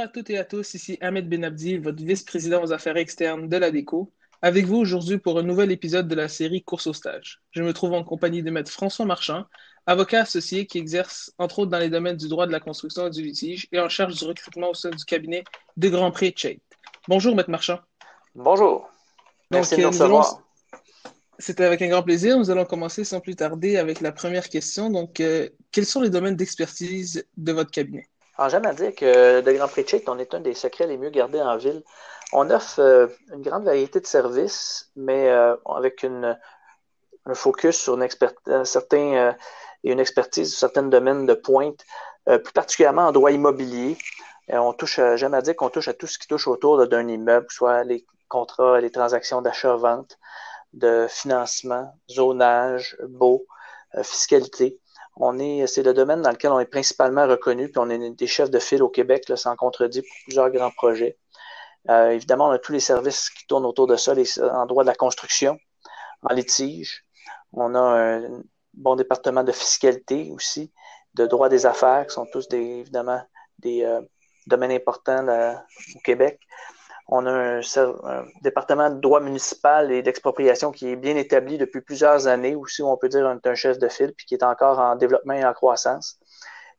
à toutes et à tous, ici Ahmed Benabdi, votre vice-président aux affaires externes de la Déco, avec vous aujourd'hui pour un nouvel épisode de la série Course aux stages. Je me trouve en compagnie de maître François Marchand, avocat associé qui exerce entre autres dans les domaines du droit de la construction et du litige et en charge du recrutement au sein du cabinet de Grandpré Chait. Bonjour maître Marchand. Bonjour. Merci de nous recevoir. C'était avec un grand plaisir. Nous allons commencer sans plus tarder avec la première question. Donc, quels sont les domaines d'expertise de votre cabinet? Alors, j'aime à dire que de Grandpré Chait, on est un des secrets les mieux gardés en ville. On offre une grande variété de services, mais avec un focus sur une expertise sur certains domaines de pointe, plus particulièrement en droit immobilier. J'aime à dire qu'on touche à tout ce qui touche autour d'un immeuble, soit les contrats, les transactions d'achat-vente, de financement, zonage, baux, fiscalité. C'est le domaine dans lequel on est principalement reconnu, puis on est des chefs de file au Québec, là, sans contredit, pour plusieurs grands projets. Évidemment, on a tous les services qui tournent autour de ça, en droit de la construction, en litige. On a un bon département de fiscalité aussi, de droit des affaires, qui sont tous des domaines importants là, au Québec. On a un département de droit municipal et d'expropriation qui est bien établi depuis plusieurs années, aussi où on peut dire qu'on est un chef de file, puis qui est encore en développement et en croissance.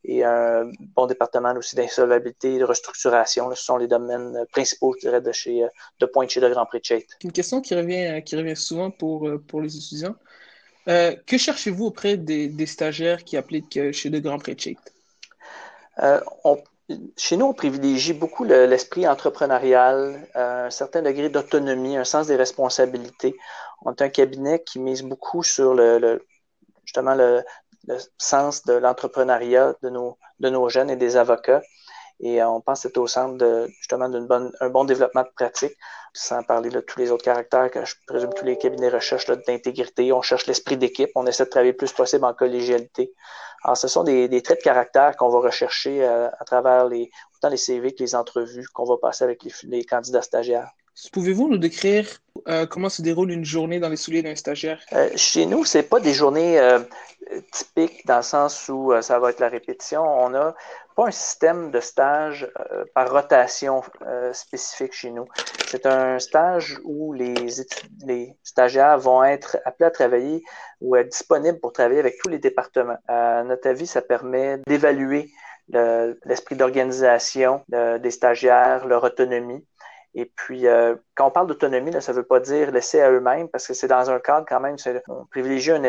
Et un bon département aussi d'insolvabilité et de restructuration. Là, ce sont les domaines principaux, je dirais, de pointe chez le Grandpré Chait. Une question qui revient souvent pour les étudiants. Que cherchez-vous auprès des stagiaires qui appliquent chez le Grandpré Chait? Chez nous, on privilégie beaucoup l'esprit entrepreneurial, un certain degré d'autonomie, un sens des responsabilités. On est un cabinet qui mise beaucoup sur le sens de l'entrepreneuriat de nos jeunes et des avocats. Et on pense que c'est au centre d'un bon développement de pratique, sans parler de tous les autres caractères que je présume tous les cabinets recherchent d'intégrité. On cherche l'esprit d'équipe, on essaie de travailler le plus possible en collégialité. Alors, ce sont des traits de caractère qu'on va rechercher à travers autant les CV que les entrevues qu'on va passer avec les candidats stagiaires. Pouvez-vous nous décrire comment se déroule une journée dans les souliers d'un stagiaire? Chez nous, c'est pas des journées typiques dans le sens où ça va être la répétition. On n'a pas un système de stage par rotation spécifique chez nous. C'est un stage où les stagiaires vont être appelés à travailler ou être disponibles pour travailler avec tous les départements. À notre avis, ça permet d'évaluer l'esprit d'organisation des stagiaires, leur autonomie. Et puis, quand on parle d'autonomie, là, ça ne veut pas dire laisser à eux-mêmes, parce que c'est dans un cadre quand même, on privilégie un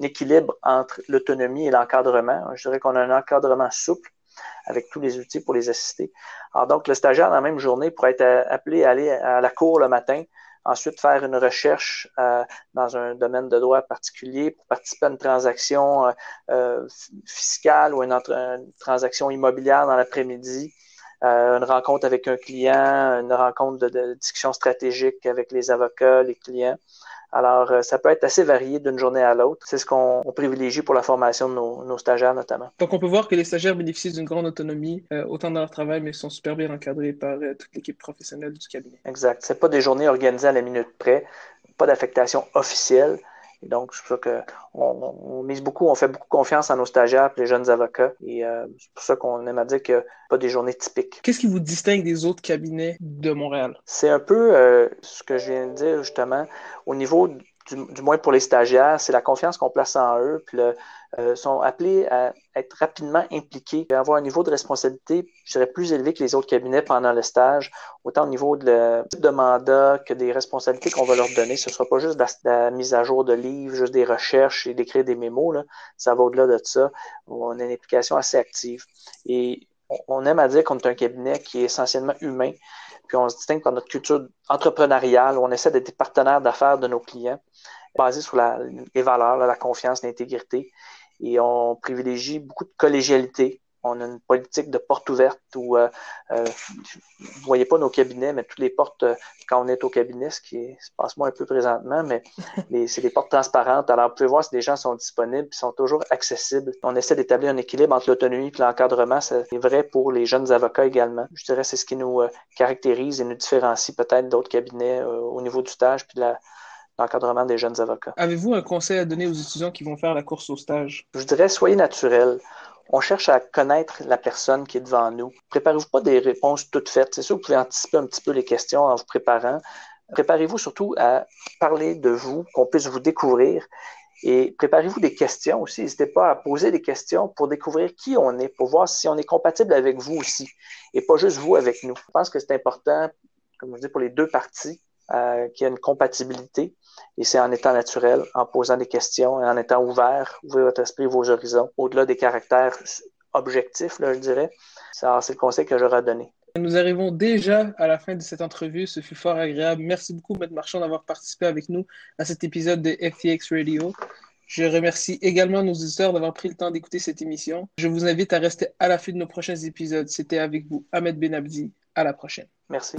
équilibre entre l'autonomie et l'encadrement. Je dirais qu'on a un encadrement souple avec tous les outils pour les assister. Alors donc, le stagiaire, dans la même journée, pourrait être appelé à aller à la cour le matin, ensuite faire une recherche dans un domaine de droit particulier pour participer à une transaction fiscale ou une transaction immobilière dans l'après-midi. Une rencontre avec un client, une rencontre de discussion stratégique avec les avocats, les clients. Alors, ça peut être assez varié d'une journée à l'autre. C'est ce qu'on privilégie pour la formation de nos stagiaires, notamment. Donc, on peut voir que les stagiaires bénéficient d'une grande autonomie, autant dans leur travail, mais sont super bien encadrés par toute l'équipe professionnelle du cabinet. Exact. C'est pas des journées organisées à la minute près, pas d'affectation officielle. Et donc, c'est pour ça qu'on mise beaucoup, on fait beaucoup confiance à nos stagiaires et les jeunes avocats. Et c'est pour ça qu'on aime à dire qu'il n'y a pas des journées typiques. Qu'est-ce qui vous distingue des autres cabinets de Montréal? C'est un peu ce que je viens de dire, justement. Au niveau, du moins pour les stagiaires, c'est la confiance qu'on place en eux. Puis sont appelés à être rapidement impliqués et avoir un niveau de responsabilité, je dirais, plus élevé que les autres cabinets pendant le stage, autant au niveau type de mandat que des responsabilités qu'on va leur donner. Ce ne sera pas juste de la mise à jour de livres, juste des recherches et d'écrire des mémos. Là. Ça va au-delà de ça. On a une implication assez active. Et on aime à dire qu'on est un cabinet qui est essentiellement humain, puis on se distingue par notre culture entrepreneuriale, où on essaie d'être des partenaires d'affaires de nos clients, basés sur les valeurs, la confiance, l'intégrité. Et on privilégie beaucoup de collégialité. On a une politique de porte ouverte où, vous voyez pas nos cabinets, mais toutes les portes, quand on est au cabinet, ce qui se passe moins un peu présentement, mais c'est des portes transparentes. Alors, vous pouvez voir si les gens sont disponibles et sont toujours accessibles. On essaie d'établir un équilibre entre l'autonomie et l'encadrement. C'est vrai pour les jeunes avocats également. Je dirais que c'est ce qui nous caractérise et nous différencie peut-être d'autres cabinets au niveau du stage puis de l'encadrement des jeunes avocats. Avez-vous un conseil à donner aux étudiants qui vont faire la course au stage? Je dirais, soyez naturels. On cherche à connaître la personne qui est devant nous. Préparez-vous pas des réponses toutes faites. C'est sûr que vous pouvez anticiper un petit peu les questions en vous préparant. Préparez-vous surtout à parler de vous, qu'on puisse vous découvrir. Et préparez-vous des questions aussi. N'hésitez pas à poser des questions pour découvrir qui on est, pour voir si on est compatible avec vous aussi, et pas juste vous avec nous. Je pense que c'est important, comme je dis, pour les deux parties, qu'il y ait une compatibilité. Et c'est en étant naturel, en posant des questions et en étant ouvert, ouvrez votre esprit, vos horizons, au-delà des caractères objectifs, là, je dirais. C'est le conseil que j'aurais donné. Nous arrivons déjà à la fin de cette entrevue. Ce fut fort agréable. Merci beaucoup, M. Marchand, d'avoir participé avec nous à cet épisode de FTX Radio. Je remercie également nos auditeurs d'avoir pris le temps d'écouter cette émission. Je vous invite à rester à l'affût de nos prochains épisodes. C'était avec vous, Ahmed Benabdi. À la prochaine. Merci.